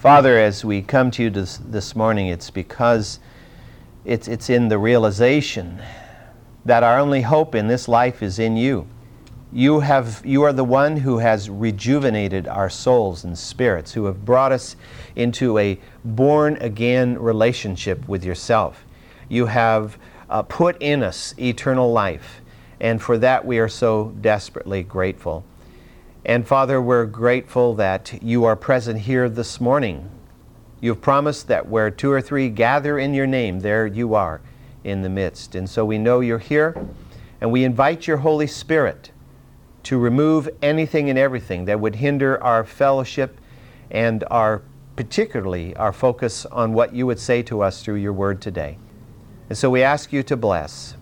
Father, as we come to you this morning, it's because it's in the realization that our only hope in this life is in you. You are the one who has rejuvenated our souls and spirits, who have brought us into a born-again relationship with yourself. You have put in us eternal life, and for that we are so desperately grateful. And Father, we're grateful that you are present here this morning. You've promised that where two or three gather in your name, there you are in the midst. And so we know you're here, and we invite your Holy Spirit to remove anything and everything that would hinder our fellowship and particularly our focus on what you would say to us through your word today. And so we ask you to bless.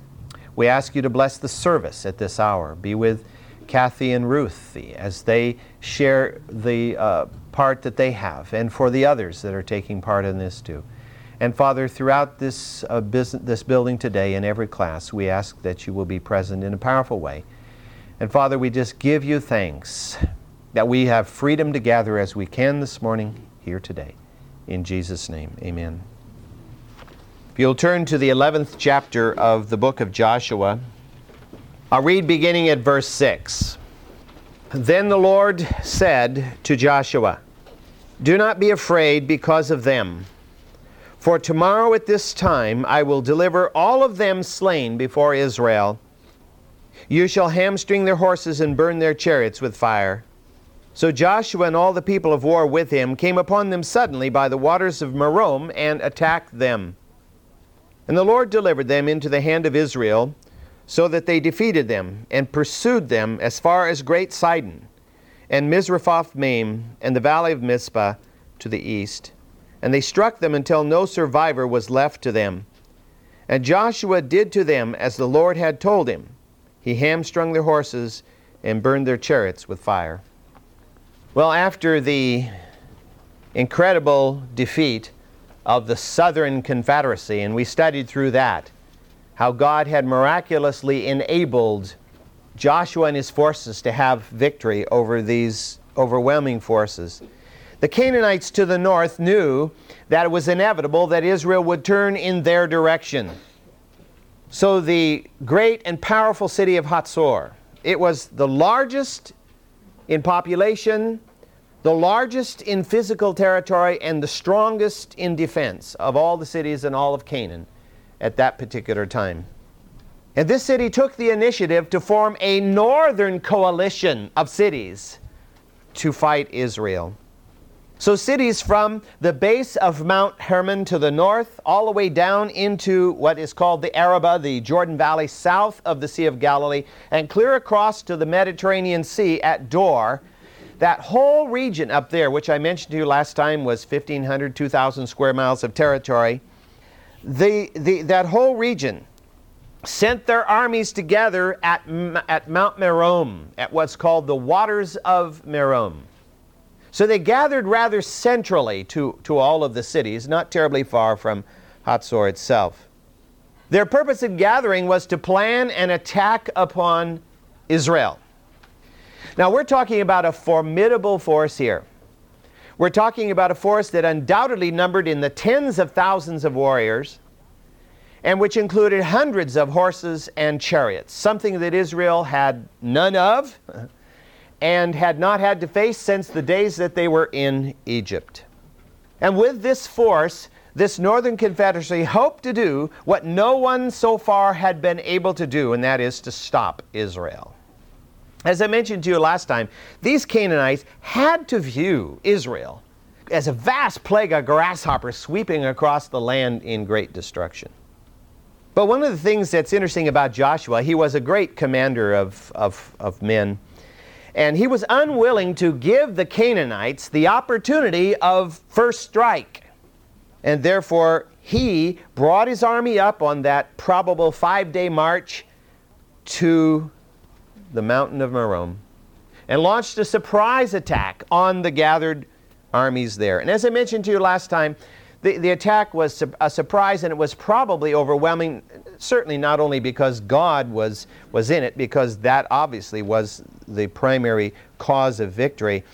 We ask you to bless the service at this hour. Be with Kathy and Ruth as they share the part that they have, and for the others that are taking part in this too. And Father, throughout this building today in every class, we ask that you will be present in a powerful way. And Father, we just give you thanks that we have freedom to gather as we can this morning here today. In Jesus' name, amen. If you'll turn to the 11th chapter of the book of Joshua, I'll read beginning at verse 6. Then the Lord said to Joshua, "Do not be afraid because of them, for tomorrow at this time I will deliver all of them slain before Israel. You shall hamstring their horses and burn their chariots with fire." So Joshua and all the people of war with him came upon them suddenly by the waters of Merom and attacked them. And the Lord delivered them into the hand of Israel, so that they defeated them and pursued them as far as Great Sidon and Misrephoth Maim and the valley of Mizpah to the east. And they struck them until no survivor was left to them. And Joshua did to them as the Lord had told him. He hamstrung their horses and burned their chariots with fire. Well, after the incredible defeat of the Southern Confederacy, and we studied through that, how God had miraculously enabled Joshua and his forces to have victory over these overwhelming forces. The Canaanites to the north knew that it was inevitable that Israel would turn in their direction. So the great and powerful city of Hazor, it was the largest in population, the largest in physical territory, and the strongest in defense of all the cities in all of Canaan at that particular time. And this city took the initiative to form a northern coalition of cities to fight Israel. So cities from the base of Mount Hermon to the north, all the way down into what is called the Arabah, the Jordan Valley south of the Sea of Galilee, and clear across to the Mediterranean Sea at Dor. That whole region up there, which I mentioned to you last time, was 1,500, 2,000 square miles of territory. That whole region sent their armies together at Mount Merom, at what's called the Waters of Merom. So they gathered rather centrally to all of the cities, not terribly far from Hazor itself. Their purpose in gathering was to plan an attack upon Israel. Now we're talking about a formidable force here. We're talking about a force that undoubtedly numbered in the tens of thousands of warriors, and which included hundreds of horses and chariots, something that Israel had none of, and had not had to face since the days that they were in Egypt. And with this force, this Northern Confederacy hoped to do what no one so far had been able to do, and that is to stop Israel. As I mentioned to you last time, these Canaanites had to view Israel as a vast plague of grasshoppers sweeping across the land in great destruction. But one of the things that's interesting about Joshua, he was a great commander of men, and he was unwilling to give the Canaanites the opportunity of first strike. And therefore, he brought his army up on that probable 5-day march to the mountain of Merom and launched a surprise attack on the gathered armies there. And as I mentioned to you last time, the attack was a surprise, and it was probably overwhelming, certainly not only because God was in it, because that obviously was the primary cause of victory,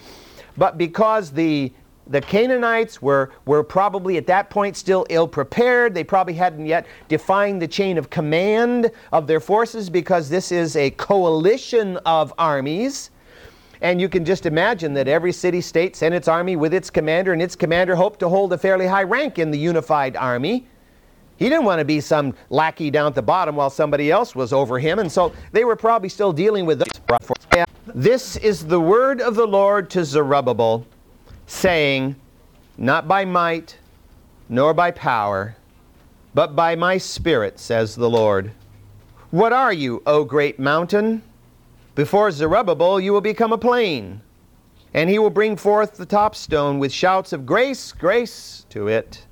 but because the The Canaanites were probably at that point still ill-prepared. They probably hadn't yet defined the chain of command of their forces, because this is a coalition of armies. And you can just imagine that every city, state sent its army with its commander, and its commander hoped to hold a fairly high rank in the unified army. He didn't want to be some lackey down at the bottom while somebody else was over him, and so they were probably still dealing with this. This is the word of the Lord to Zerubbabel, saying, "Not by might, nor by power, but by my Spirit, says the Lord. What are you, O great mountain? Before Zerubbabel you will become a plain, and he will bring forth the top stone with shouts of grace, grace to it."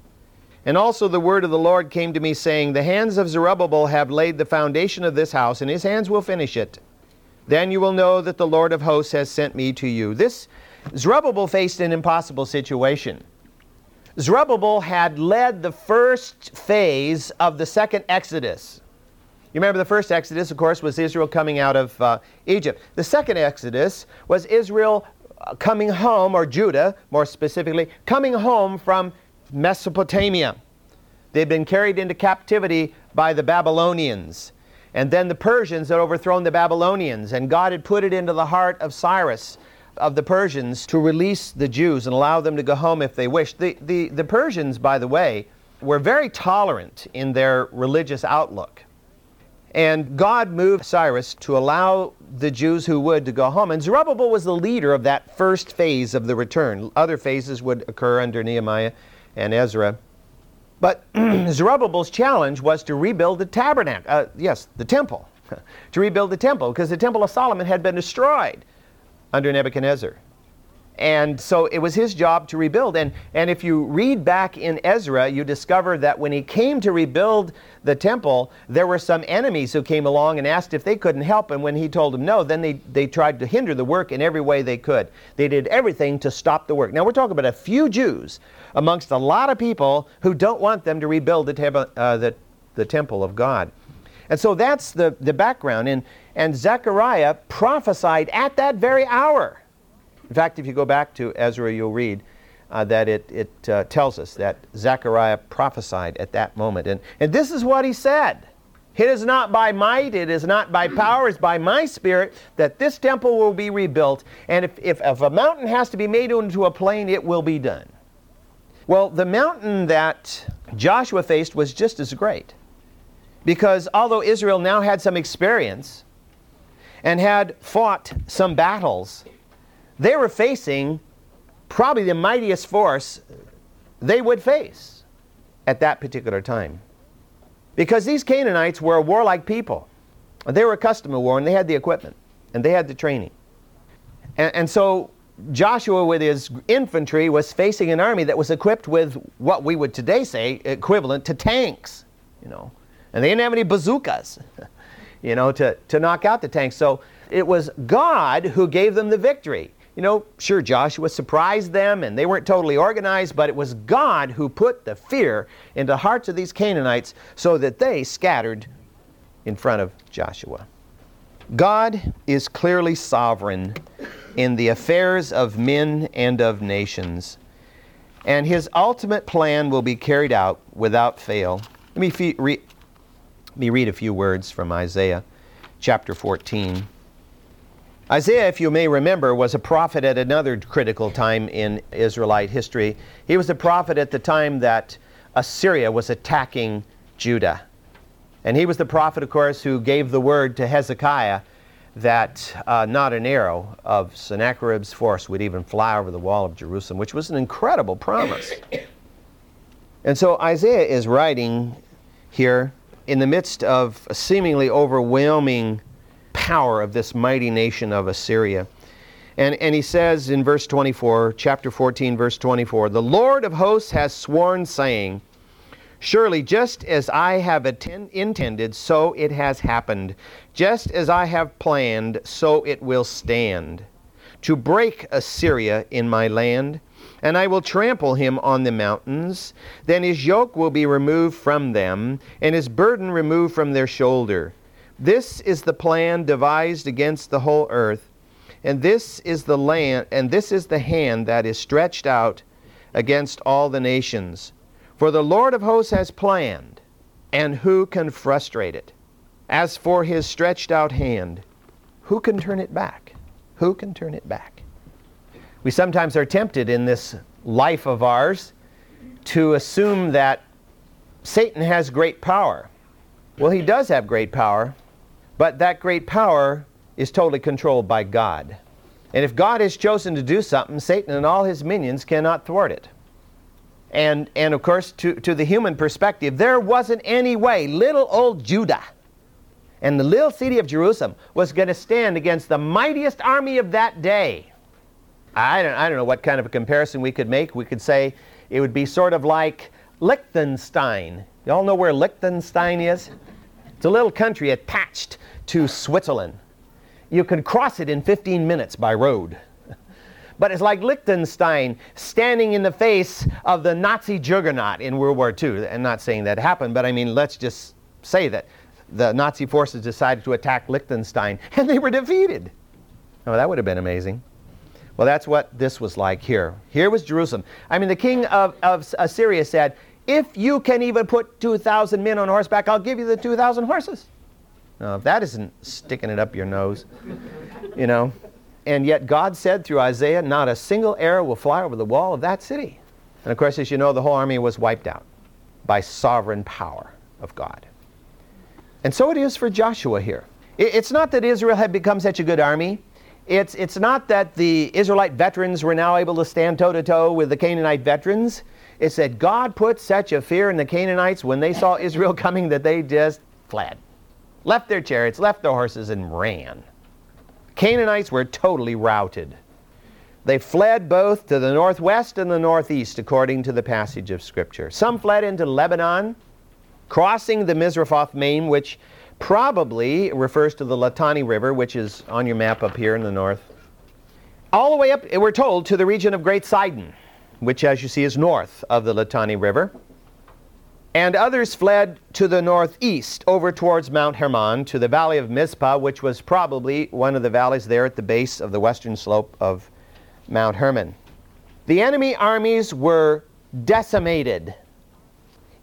And also the word of the Lord came to me, saying, "The hands of Zerubbabel have laid the foundation of this house, and his hands will finish it. Then you will know that the Lord of hosts has sent me to you." This Zerubbabel faced an impossible situation. Zerubbabel had led the first phase of the second Exodus. You remember the first Exodus, of course, was Israel coming out of Egypt. The second Exodus was Israel coming home, or Judah, more specifically, coming home from Mesopotamia. They'd been carried into captivity by the Babylonians. And then the Persians had overthrown the Babylonians, and God had put it into the heart of Cyrus, of the Persians, to release the Jews and allow them to go home if they wished. The Persians, by the way, were very tolerant in their religious outlook. And God moved Cyrus to allow the Jews who would to go home. And Zerubbabel was the leader of that first phase of the return. Other phases would occur under Nehemiah and Ezra. But Zerubbabel's challenge was to rebuild the tabernacle, the temple, to rebuild the temple, because the temple of Solomon had been destroyed under Nebuchadnezzar. And so it was his job to rebuild. And if you read back in Ezra, you discover that when he came to rebuild the temple, there were some enemies who came along and asked if they couldn't help. And when he told them no, then they tried to hinder the work in every way they could. They did everything to stop the work. Now we're talking about a few Jews amongst a lot of people who don't want them to rebuild the temple of God. And so that's the background. And Zechariah prophesied at that very hour. In fact, if you go back to Ezra, you'll read that it tells us that Zechariah prophesied at that moment. And this is what he said. "It is not by might, it is not by power, it's by my Spirit that this temple will be rebuilt. And if a mountain has to be made into a plain, it will be done." Well, the mountain that Joshua faced was just as great. Because although Israel now had some experience and had fought some battles, they were facing probably the mightiest force they would face at that particular time. Because these Canaanites were a warlike people. They were accustomed to war, and they had the equipment, and they had the training. And so Joshua, with his infantry, was facing an army that was equipped with what we would today say equivalent to tanks, And they didn't have any bazookas, to knock out the tanks. So it was God who gave them the victory. Sure, Joshua surprised them, and they weren't totally organized, but it was God who put the fear into the hearts of these Canaanites so that they scattered in front of Joshua. God is clearly sovereign in the affairs of men and of nations, and His ultimate plan will be carried out without fail. Let me read a few words from Isaiah chapter 14. Isaiah, if you may remember, was a prophet at another critical time in Israelite history. He was a prophet at the time that Assyria was attacking Judah. And he was the prophet, of course, who gave the word to Hezekiah that not an arrow of Sennacherib's force would even fly over the wall of Jerusalem, which was an incredible promise. And so Isaiah is writing here in the midst of a seemingly overwhelming power of this mighty nation of Assyria. And he says in verse 24, chapter 14, verse 24, "The Lord of hosts has sworn, saying, surely just as I have intended, so it has happened. Just as I have planned, so it will stand. To break Assyria in my land, and I will trample him on the mountains. Then his yoke will be removed from them, and his burden removed from their shoulder. This is the plan devised against the whole earth, and this is the hand that is stretched out against all the nations. For the Lord of hosts has planned, and who can frustrate it? As for his stretched out hand, who can turn it back? Who can turn it back? We sometimes are tempted in this life of ours to assume that Satan has great power. Well, he does have great power, but that great power is totally controlled by God. And if God has chosen to do something, Satan and all his minions cannot thwart it. And of course, to the human perspective, there wasn't any way little old Judah and the little city of Jerusalem was going to stand against the mightiest army of that day. I don't know what kind of a comparison we could make. We could say it would be sort of like Liechtenstein. You all know where Liechtenstein is? It's a little country attached to Switzerland. You can cross it in 15 minutes by road. But it's like Liechtenstein standing in the face of the Nazi juggernaut in World War II. And not saying that happened, but I mean, let's just say that the Nazi forces decided to attack Liechtenstein, and they were defeated. Oh, that would have been amazing. Well, that's what this was like here. Here was Jerusalem. I mean, the king of Assyria said, if you can even put 2,000 men on horseback, I'll give you the 2,000 horses. Now, if that isn't sticking it up your nose, you know. And yet God said through Isaiah, not a single arrow will fly over the wall of that city. And of course, as you know, the whole army was wiped out by sovereign power of God. And so it is for Joshua here. It's not that Israel had become such a good army. It's not that the Israelite veterans were now able to stand toe-to-toe with the Canaanite veterans. It's that God put such a fear in the Canaanites when they saw Israel coming that they just fled. Left their chariots, left their horses, and ran. Canaanites were totally routed. They fled both to the northwest and the northeast, according to the passage of Scripture. Some fled into Lebanon, crossing the Misrephoth Maim, which probably refers to the Litani River, which is on your map up here in the north. All the way up, we're told, to the region of Great Sidon, which, as you see, is north of the Litani River. And others fled to the northeast, over towards Mount Hermon, to the valley of Mizpah, which was probably one of the valleys there at the base of the western slope of Mount Hermon. The enemy armies were decimated.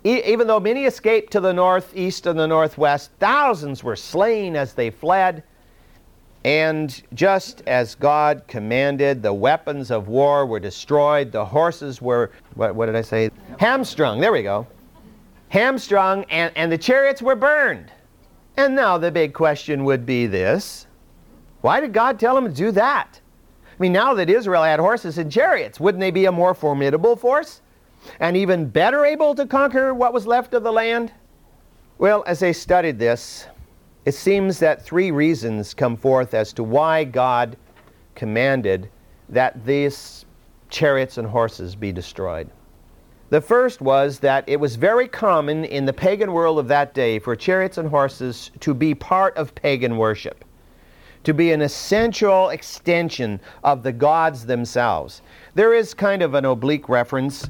Even though many escaped to the northeast and the northwest, thousands were slain as they fled. And just as God commanded, the weapons of war were destroyed. The horses were, what did I say? Hamstrung. There we go. Hamstrung, and the chariots were burned. And now the big question would be this. Why did God tell them to do that? I mean, now that Israel had horses and chariots, wouldn't they be a more formidable force? And even better able to conquer what was left of the land? Well, as they studied this, it seems that three reasons come forth as to why God commanded that these chariots and horses be destroyed. The first was that it was very common in the pagan world of that day for chariots and horses to be part of pagan worship, to be an essential extension of the gods themselves. There is kind of an oblique reference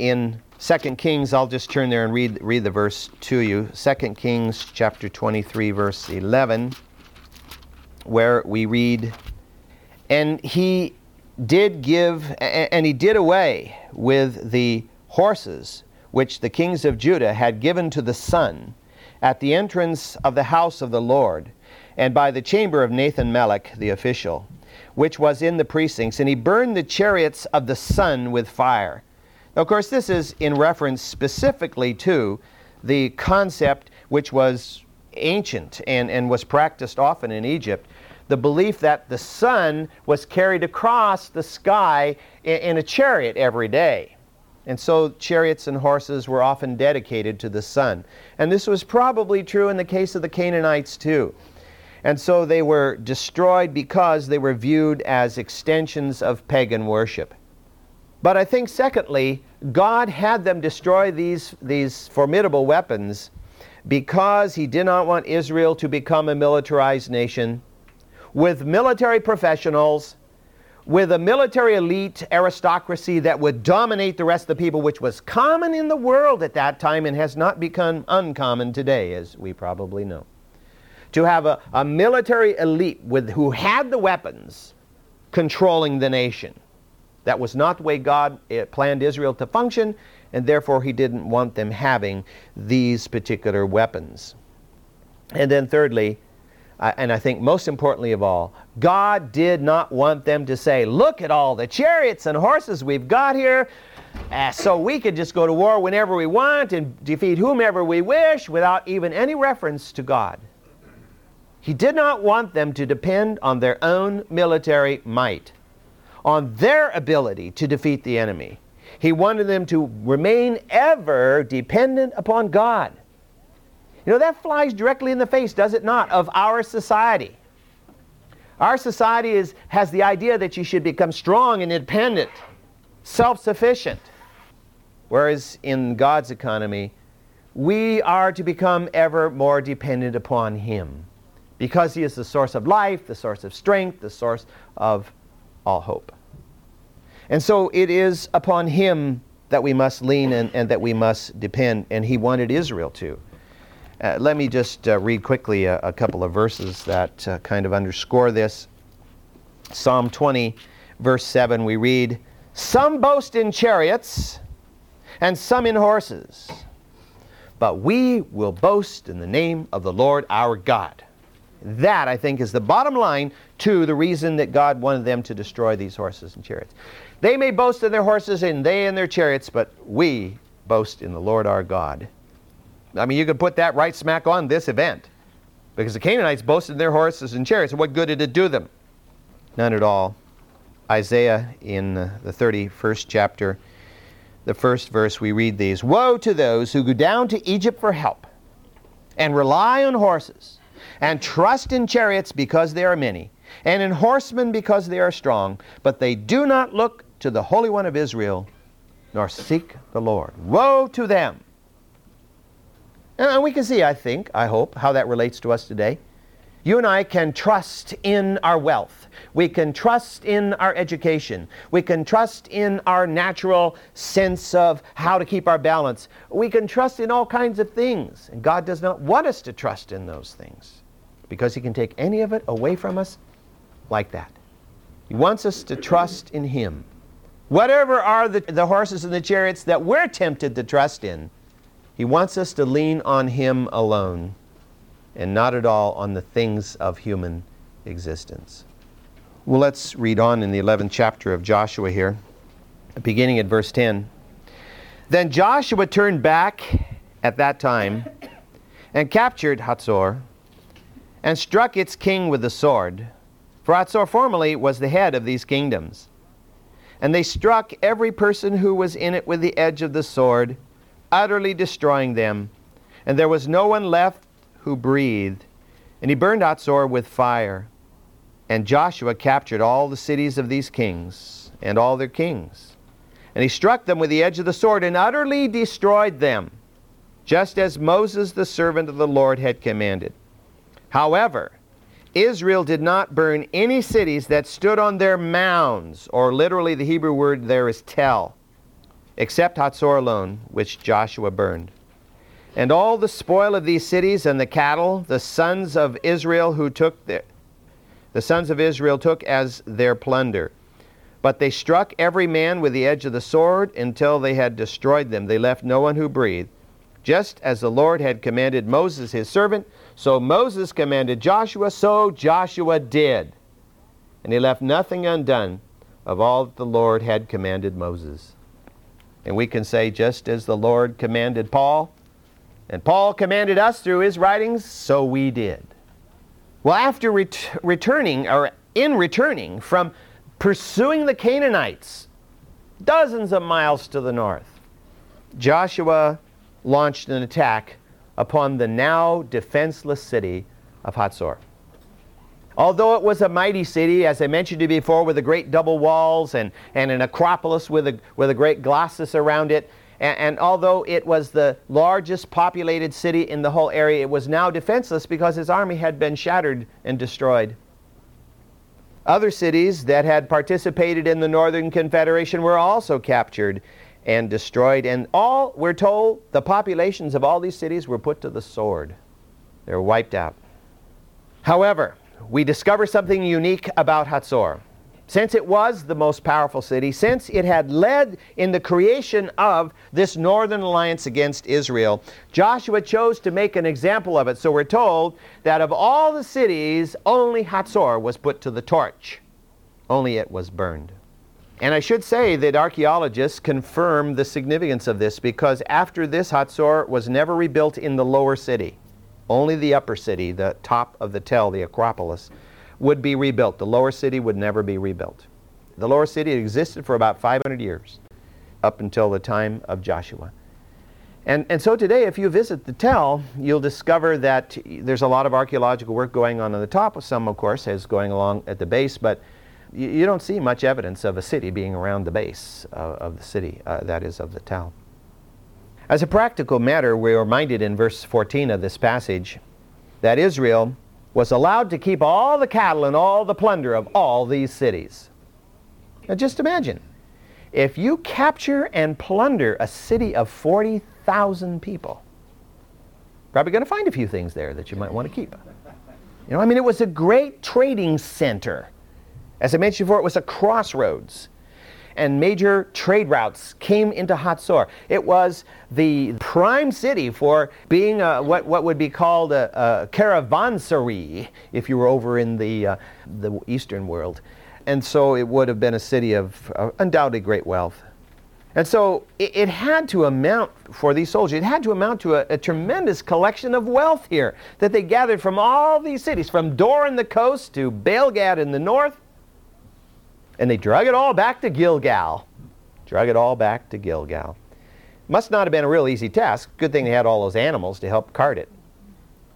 in 2 Kings. I'll just turn there and read the verse to you. 2 Kings chapter 23, verse 11, where we read, and he did give, and he did away with the horses which the kings of Judah had given to the sun at the entrance of the house of the Lord, and by the chamber of Nathan-Melech the official, which was in the precincts, and he burned the chariots of the sun with fire. Now, of course, this is in reference specifically to the concept which was ancient and was practiced often in Egypt, the belief that the sun was carried across the sky in a chariot every day. And so chariots and horses were often dedicated to the sun. And this was probably true in the case of the Canaanites too. And so they were destroyed because they were viewed as extensions of pagan worship. But I think secondly, God had them destroy these formidable weapons because he did not want Israel to become a militarized nation with military professionals, with a military elite aristocracy that would dominate the rest of the people, which was common in the world at that time and has not become uncommon today, as we probably know. To have a military elite who had the weapons controlling the nation. That was not the way God planned Israel to function, and therefore he didn't want them having these particular weapons. And then thirdly, and I think most importantly of all, God did not want them to say, look at all the chariots and horses we've got here, so we could just go to war whenever we want and defeat whomever we wish without even any reference to God. He did not want them to depend on their own military might, on their ability to defeat the enemy. He wanted them to remain ever dependent upon God. You know, that flies directly in the face, does it not, of our society. Our society has the idea that you should become strong and independent, self-sufficient. Whereas in God's economy, we are to become ever more dependent upon Him, because He is the source of life, the source of strength, the source of all hope. And so it is upon Him that we must lean and that we must depend, and He wanted Israel to. Let me just read quickly a couple of verses that kind of underscore this. Psalm 20, verse 7, we read, "Some boast in chariots and some in horses, but we will boast in the name of the Lord our God." That, I think, is the bottom line to the reason that God wanted them to destroy these horses and chariots. They may boast in their horses and they in their chariots, but we boast in the Lord our God. I mean, you could put that right smack on this event, because the Canaanites boasted in their horses and chariots. What good did it do them? None at all. Isaiah, in the 31st chapter, the first verse, we read these, "Woe to those who go down to Egypt for help and rely on horses and trust in chariots because they are many, and in horsemen because they are strong, but they do not look to the Holy One of Israel nor seek the Lord. Woe to them." And we can see, I think, I hope, how that relates to us today. You and I can trust in our wealth. We can trust in our education. We can trust in our natural sense of how to keep our balance. We can trust in all kinds of things. And God does not want us to trust in those things, because He can take any of it away from us like that. He wants us to trust in Him. Whatever are the horses and the chariots that we're tempted to trust in, He wants us to lean on Him alone and not at all on the things of human existence. Well, let's read on in the 11th chapter of Joshua here, beginning at verse 10. "Then Joshua turned back at that time and captured Hazor and struck its king with the sword. For Hazor formerly was the head of these kingdoms. And they struck every person who was in it with the edge of the sword, utterly destroying them, and there was no one left who breathed. And he burned Hazor with fire. And Joshua captured all the cities of these kings and all their kings. And he struck them with the edge of the sword and utterly destroyed them, just as Moses the servant of the Lord had commanded. However, Israel did not burn any cities that stood on their mounds," or literally the Hebrew word there is tel, "except Hazor alone, which Joshua burned. And all the spoil of these cities and the cattle, the sons of Israel took as their plunder. But they struck every man with the edge of the sword until they had destroyed them. They left no one who breathed, just as the Lord had commanded Moses his servant. So Moses commanded Joshua, so Joshua did. And he left nothing undone of all that the Lord had commanded Moses." And we can say, just as the Lord commanded Paul, and Paul commanded us through his writings, so we did. Well, after returning from pursuing the Canaanites, dozens of miles to the north, Joshua launched an attack upon the now defenseless city of Hazor. Although it was a mighty city, as I mentioned to you before, with the great double walls and an acropolis with a great glossus around it, and although it was the largest populated city in the whole area, it was now defenseless because its army had been shattered and destroyed. Other cities that had participated in the Northern Confederation were also captured and destroyed, and all, we're told, the populations of all these cities were put to the sword. They were wiped out. However, we discover something unique about Hazor. Since it was the most powerful city, since it had led in the creation of this northern alliance against Israel, Joshua chose to make an example of it. So we're told that of all the cities, only Hazor was put to the torch. Only it was burned. And I should say that archaeologists confirm the significance of this, because after this, Hazor was never rebuilt in the lower city. Only the upper city, the top of the tell, the Acropolis, would be rebuilt. The lower city would never be rebuilt. The lower city existed for about 500 years, up until the time of Joshua. And so today, if you visit the Tell, you'll discover that there's a lot of archaeological work going on the top. Some, of course, is going along at the base, but you don't see much evidence of a city being around the base of the city, that is, of the Tell. As a practical matter, we're reminded in verse 14 of this passage that Israel was allowed to keep all the cattle and all the plunder of all these cities. Now just imagine, if you capture and plunder a city of 40,000 people, probably going to find a few things there that you might want to keep. You know, I mean, it was a great trading center. As I mentioned before, it was a crossroads, and major trade routes came into Hazor. It was the prime city for being what would be called a caravansary if you were over in the Eastern world. And so it would have been a city of undoubtedly great wealth. And so it had to amount, for these soldiers, it had to amount to a tremendous collection of wealth here that they gathered from all these cities, from Dor in the coast to Baal-gad in the north. And they drug it all back to Gilgal. Must not have been a real easy task. Good thing they had all those animals to help cart it.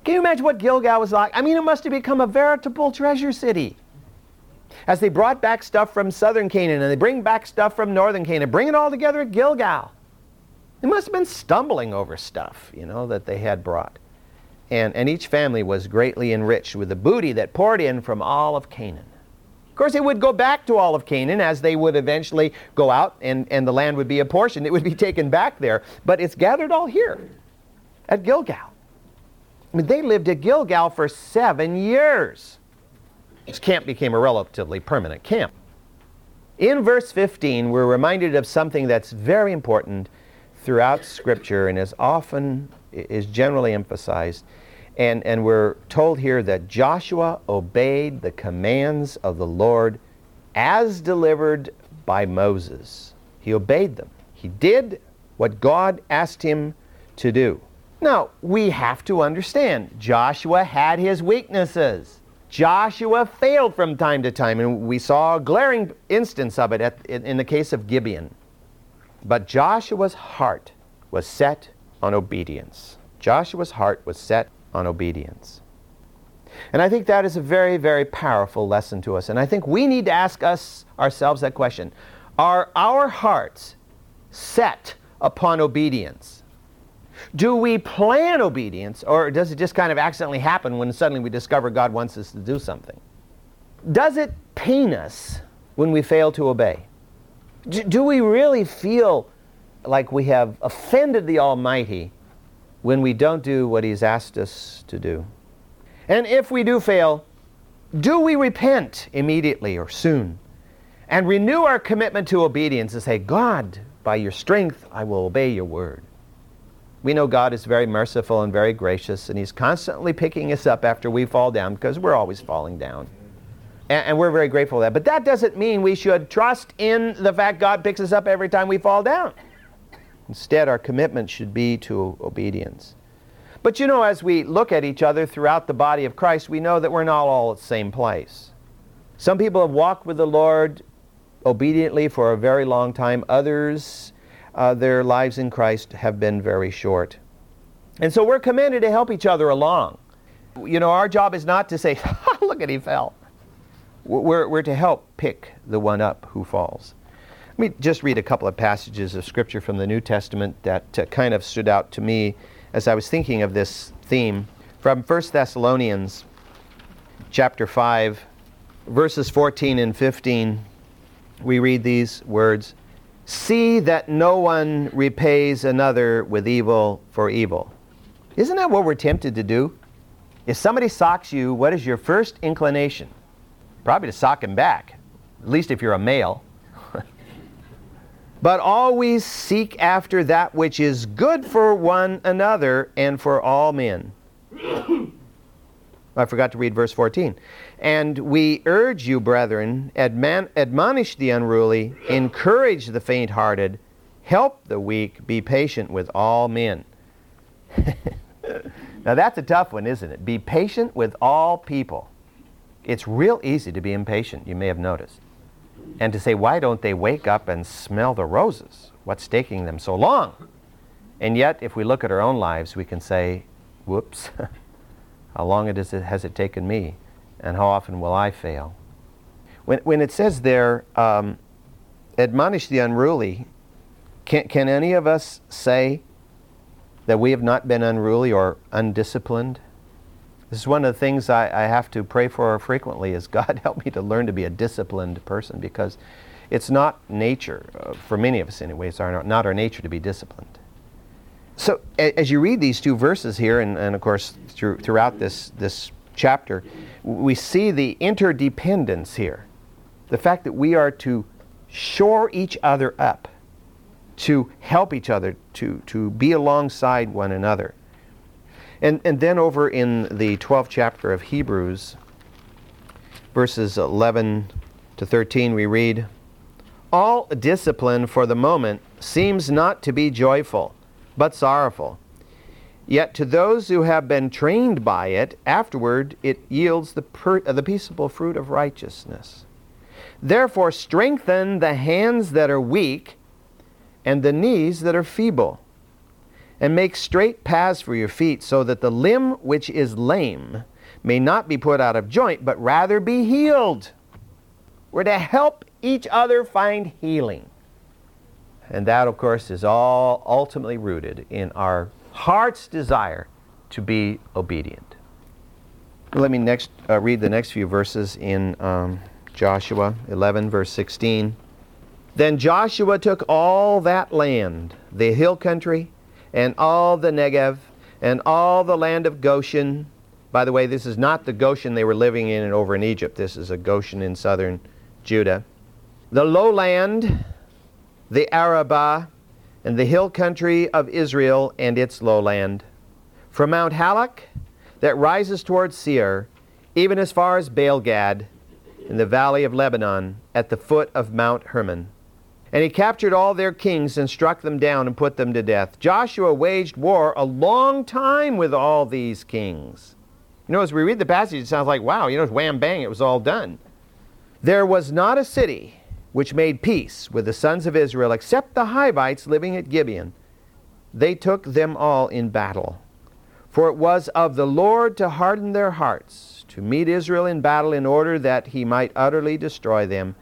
Can you imagine what Gilgal was like? I mean, it must have become a veritable treasure city. As they brought back stuff from southern Canaan, and they bring back stuff from northern Canaan, bring it all together at Gilgal. They must have been stumbling over stuff, you know, that they had brought. And each family was greatly enriched with the booty that poured in from all of Canaan. Of course, it would go back to all of Canaan as they would eventually go out, and the land would be apportioned. It would be taken back there, but it's gathered all here at Gilgal. I mean, they lived at Gilgal for 7 years. This camp became a relatively permanent camp. In verse 15, we're reminded of something that's very important throughout Scripture and is generally emphasized. And we're told here that Joshua obeyed the commands of the Lord as delivered by Moses. He obeyed them. He did what God asked him to do. Now, we have to understand, Joshua had his weaknesses. Joshua failed from time to time, and we saw a glaring instance of it in the case of Gibeon. But Joshua's heart was set on obedience. And I think that is a very, very powerful lesson to us. And I think we need to ask ourselves that question. Are our hearts set upon obedience? Do we plan obedience, or does it just kind of accidentally happen when suddenly we discover God wants us to do something? Does it pain us when we fail to obey? Do we really feel like we have offended the Almighty when we don't do what He's asked us to do? And if we do fail, do we repent immediately or soon and renew our commitment to obedience and say, God, by your strength, I will obey your word? We know God is very merciful and very gracious, and He's constantly picking us up after we fall down, because we're always falling down. And we're very grateful for that. But that doesn't mean we should trust in the fact God picks us up every time we fall down. Instead, our commitment should be to obedience. But you know, as we look at each other throughout the body of Christ, we know that we're not all at the same place. Some people have walked with the Lord obediently for a very long time. Others, their lives in Christ have been very short. And so we're commanded to help each other along. You know, our job is not to say, look at he fell. We're to help pick the one up who falls. Let me just read a couple of passages of Scripture from the New Testament that kind of stood out to me as I was thinking of this theme. From 1 Thessalonians chapter 5, verses 14 and 15, we read these words, "See that no one repays another with evil for evil." Isn't that what we're tempted to do? If somebody socks you, what is your first inclination? Probably to sock him back. at least if you're a male. But always seek after that which is good for one another and for all men. I forgot to read verse 14. And we urge you, brethren, admonish the unruly, encourage the faint-hearted, help the weak, be patient with all men. Now that's a tough one, isn't it? Be patient with all people. It's real easy to be impatient, you may have noticed. And to say, why don't they wake up and smell the roses? What's taking them so long? And yet, if we look at our own lives, we can say, whoops, how long has it taken me? And how often will I fail? When it says there, admonish the unruly, can any of us say that we have not been unruly or undisciplined? This is one of the things I have to pray for frequently is, God, help me to learn to be a disciplined person, because it's not nature, for many of us anyway, it's not our nature to be disciplined. So as you read these two verses here, and of course throughout this chapter, we see the interdependence here. The fact that we are to shore each other up, to help each other, to be alongside one another. And then over in the 12th chapter of Hebrews, verses 11 to 13, we read, all discipline for the moment seems not to be joyful, but sorrowful. Yet to those who have been trained by it, afterward it yields the peaceable fruit of righteousness. Therefore strengthen the hands that are weak and the knees that are feeble, and make straight paths for your feet, so that the limb which is lame may not be put out of joint, but rather be healed. We're to help each other find healing. And that, of course, is all ultimately rooted in our heart's desire to be obedient. Let me next read the next few verses in Joshua 11, verse 16. Then Joshua took all that land, the hill country, and all the Negev, and all the land of Goshen. By the way, this is not the Goshen they were living in and over in Egypt. This is a Goshen in southern Judah. The lowland, the Arabah, and the hill country of Israel and its lowland, from Mount Halak that rises towards Seir, even as far as Baal-gad, in the valley of Lebanon, at the foot of Mount Hermon. And he captured all their kings and struck them down and put them to death. Joshua waged war a long time with all these kings. You know, as we read the passage, it sounds like, wow, you know, wham, bang, it was all done. There was not a city which made peace with the sons of Israel, except the Hivites living at Gibeon. They took them all in battle. For it was of the Lord to harden their hearts, to meet Israel in battle, in order that he might utterly destroy them,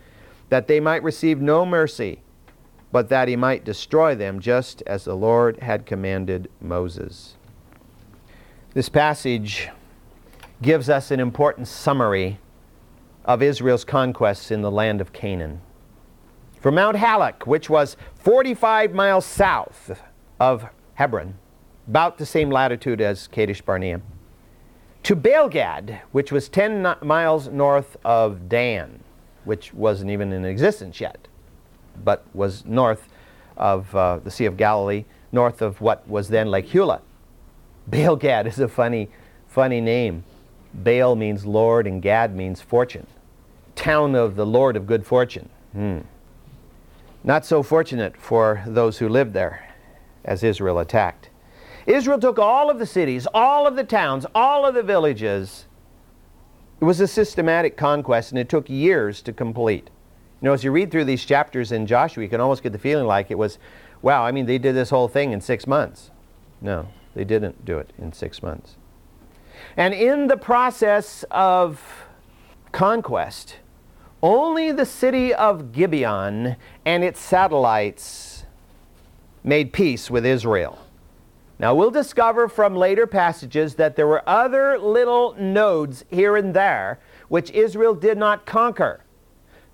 that they might receive no mercy, but that he might destroy them, just as the Lord had commanded Moses. This passage gives us an important summary of Israel's conquests in the land of Canaan. From Mount Halak, which was 45 miles south of Hebron, about the same latitude as Kadesh Barnea, to Baal-gad, which was 10 miles north of Dan, which wasn't even in existence yet, but was north of the Sea of Galilee, north of what was then Lake Hula. Baal-gad is a funny name. Baal means Lord and Gad means fortune. Town of the Lord of good fortune. Not so fortunate for those who lived there as Israel attacked. Israel took all of the cities, all of the towns, all of the villages. It was a systematic conquest, and it took years to complete. You know, as you read through these chapters in Joshua, you can almost get the feeling like it was, wow, I mean, they did this whole thing in 6 months. No, they didn't do it in 6 months. And in the process of conquest, only the city of Gibeon and its satellites made peace with Israel. Now, we'll discover from later passages that there were other little nodes here and there which Israel did not conquer.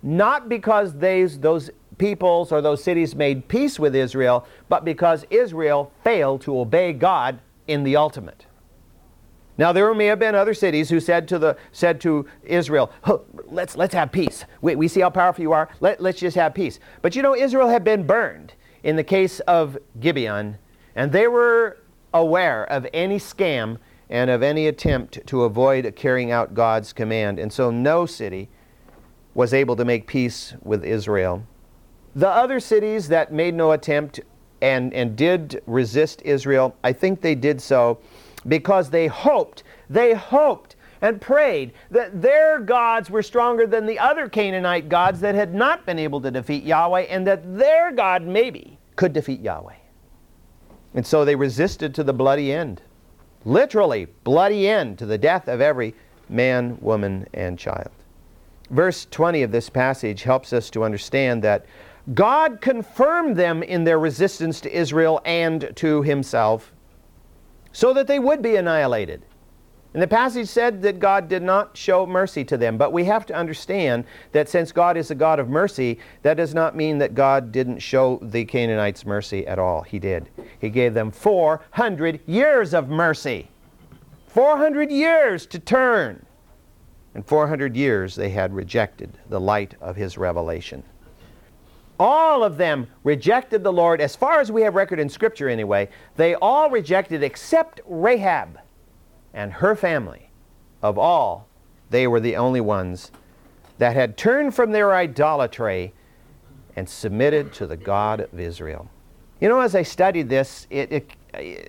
Not because those peoples or those cities made peace with Israel, but because Israel failed to obey God in the ultimate. Now there may have been other cities who said to Israel, let's have peace. We see how powerful you are. Let's just have peace. But you know, Israel had been burned in the case of Gibeon, and they were aware of any scam and of any attempt to avoid carrying out God's command. And so no city was able to make peace with Israel. The other cities that made no attempt and did resist Israel, I think they did so because they hoped and prayed that their gods were stronger than the other Canaanite gods that had not been able to defeat Yahweh, and that their God maybe could defeat Yahweh. And so they resisted to the bloody end. Literally, bloody end, to the death of every man, woman, and child. Verse 20 of this passage helps us to understand that God confirmed them in their resistance to Israel and to himself, so that they would be annihilated. And the passage said that God did not show mercy to them. But we have to understand that since God is a God of mercy, that does not mean that God didn't show the Canaanites mercy at all. He did. He gave them 400 years of mercy. 400 years to turn. And 400 years they had rejected the light of his revelation. All of them rejected the Lord, as far as we have record in Scripture anyway. They all rejected except Rahab and her family. Of all, they were the only ones that had turned from their idolatry and submitted to the God of Israel. You know, as I studied this, a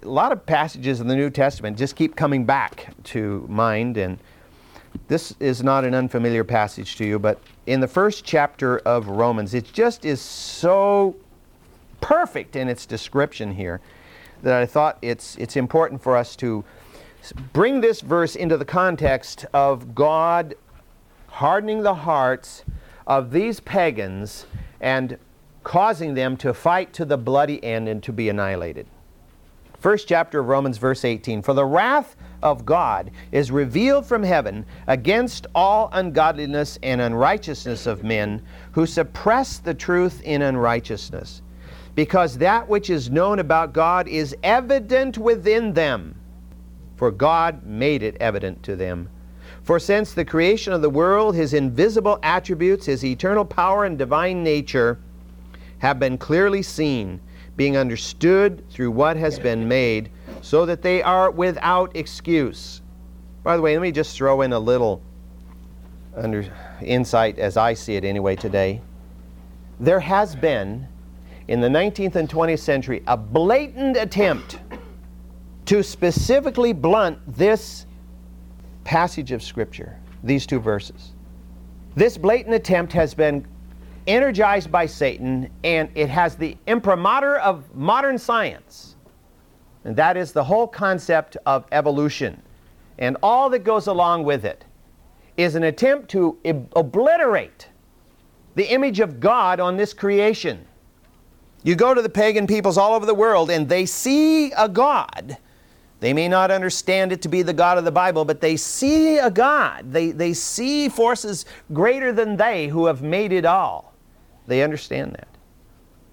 lot of passages in the New Testament just keep coming back to mind, and this is not an unfamiliar passage to you, but in the first chapter of Romans, it just is so perfect in its description here that I thought it's important for us to bring this verse into the context of God hardening the hearts of these pagans and causing them to fight to the bloody end and to be annihilated. First chapter of Romans, verse 18. For the wrath of God is revealed from heaven against all ungodliness and unrighteousness of men who suppress the truth in unrighteousness, because that which is known about God is evident within them, for God made it evident to them. For since the creation of the world, his invisible attributes, his eternal power and divine nature have been clearly seen, being understood through what has been made, so that they are without excuse. By the way, let me just throw in a little insight as I see it anyway today. There has been, in the 19th and 20th century, a blatant attempt to specifically blunt this passage of Scripture, these two verses. This blatant attempt has been energized by Satan, and it has the imprimatur of modern science. And that is the whole concept of evolution. And all that goes along with it is an attempt to obliterate the image of God on this creation. You go to the pagan peoples all over the world, and they see a God. They may not understand it to be the God of the Bible, but they see a God. They see forces greater than they who have made it all. They understand that.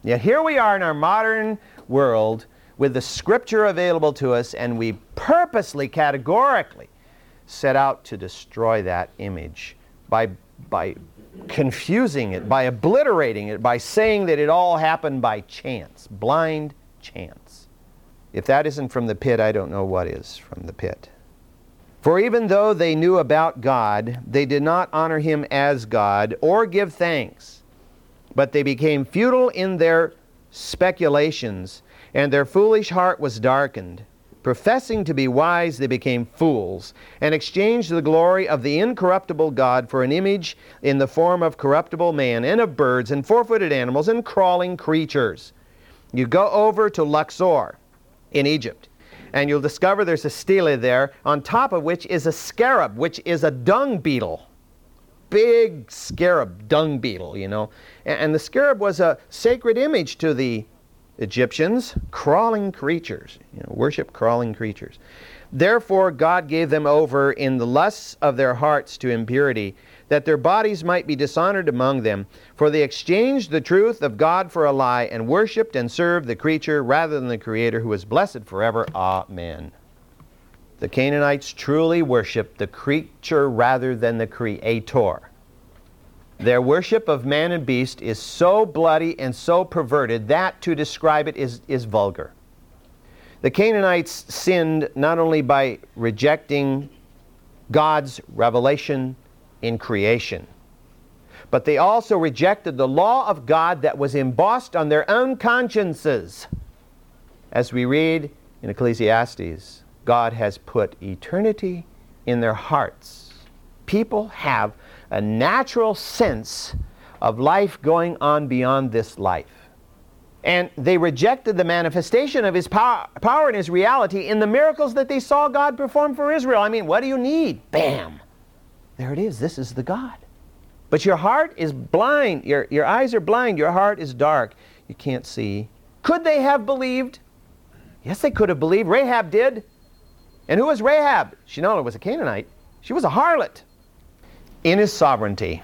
Yet here we are in our modern world with the Scripture available to us, and we purposely, categorically set out to destroy that image by confusing it, by obliterating it, by saying that it all happened by chance, blind chance. If that isn't from the pit, I don't know what is from the pit. For even though they knew about God, they did not honor him as God or give thanks, but they became futile in their speculations, and their foolish heart was darkened. Professing to be wise, they became fools, and exchanged the glory of the incorruptible God for an image in the form of corruptible man, and of birds, and four-footed animals, and crawling creatures. You go over to Luxor in Egypt, and you'll discover there's a stele there, on top of which is a scarab, which is a dung beetle. Big scarab, dung beetle, you know. And the scarab was a sacred image to the Egyptians, crawling creatures, you know, worship crawling creatures. Therefore God gave them over in the lusts of their hearts to impurity, that their bodies might be dishonored among them. For they exchanged the truth of God for a lie, and worshipped and served the creature rather than the Creator, who is blessed forever. Amen. The Canaanites truly worshiped the creature rather than the Creator. Their worship of man and beast is so bloody and so perverted that to describe it is vulgar. The Canaanites sinned not only by rejecting God's revelation in creation, but they also rejected the law of God that was embossed on their own consciences. As we read in Ecclesiastes, God has put eternity in their hearts. People have a natural sense of life going on beyond this life. And they rejected the manifestation of His power and His reality in the miracles that they saw God perform for Israel. I mean, what do you need? Bam! There it is. This is the God. But your heart is blind. Your eyes are blind. Your heart is dark. You can't see. Could they have believed? Yes, they could have believed. Rahab did. And who was Rahab? She not only was a Canaanite, she was a harlot. In His sovereignty,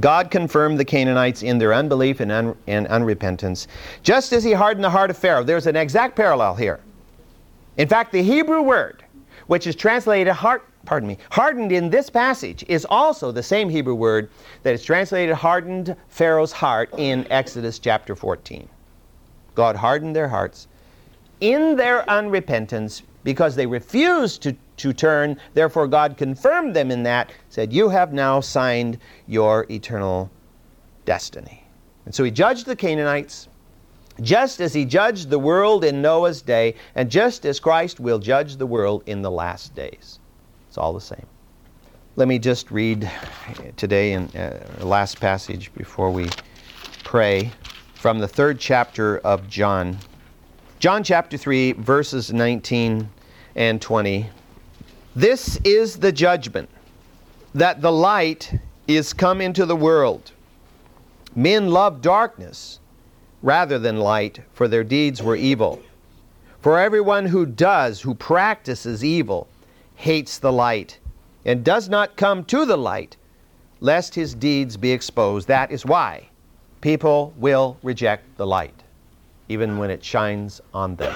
God confirmed the Canaanites in their unbelief and unrepentance, just as He hardened the heart of Pharaoh. There's an exact parallel here. In fact, the Hebrew word, which is translated hardened in this passage, is also the same Hebrew word that is translated hardened Pharaoh's heart in Exodus chapter 14. God hardened their hearts in their unrepentance because they refused to turn. Therefore, God confirmed them in that, said, you have now signed your eternal destiny. And so He judged the Canaanites just as He judged the world in Noah's day, and just as Christ will judge the world in the last days. It's all the same. Let me just read today in the last passage before we pray from the 3rd chapter of John. John chapter 3, verses 19 and 20. This is the judgment, that the light is come into the world. Men love darkness rather than light, for their deeds were evil. For everyone who practices evil, hates the light and does not come to the light, lest his deeds be exposed. That is why people will reject the light, even when it shines on them.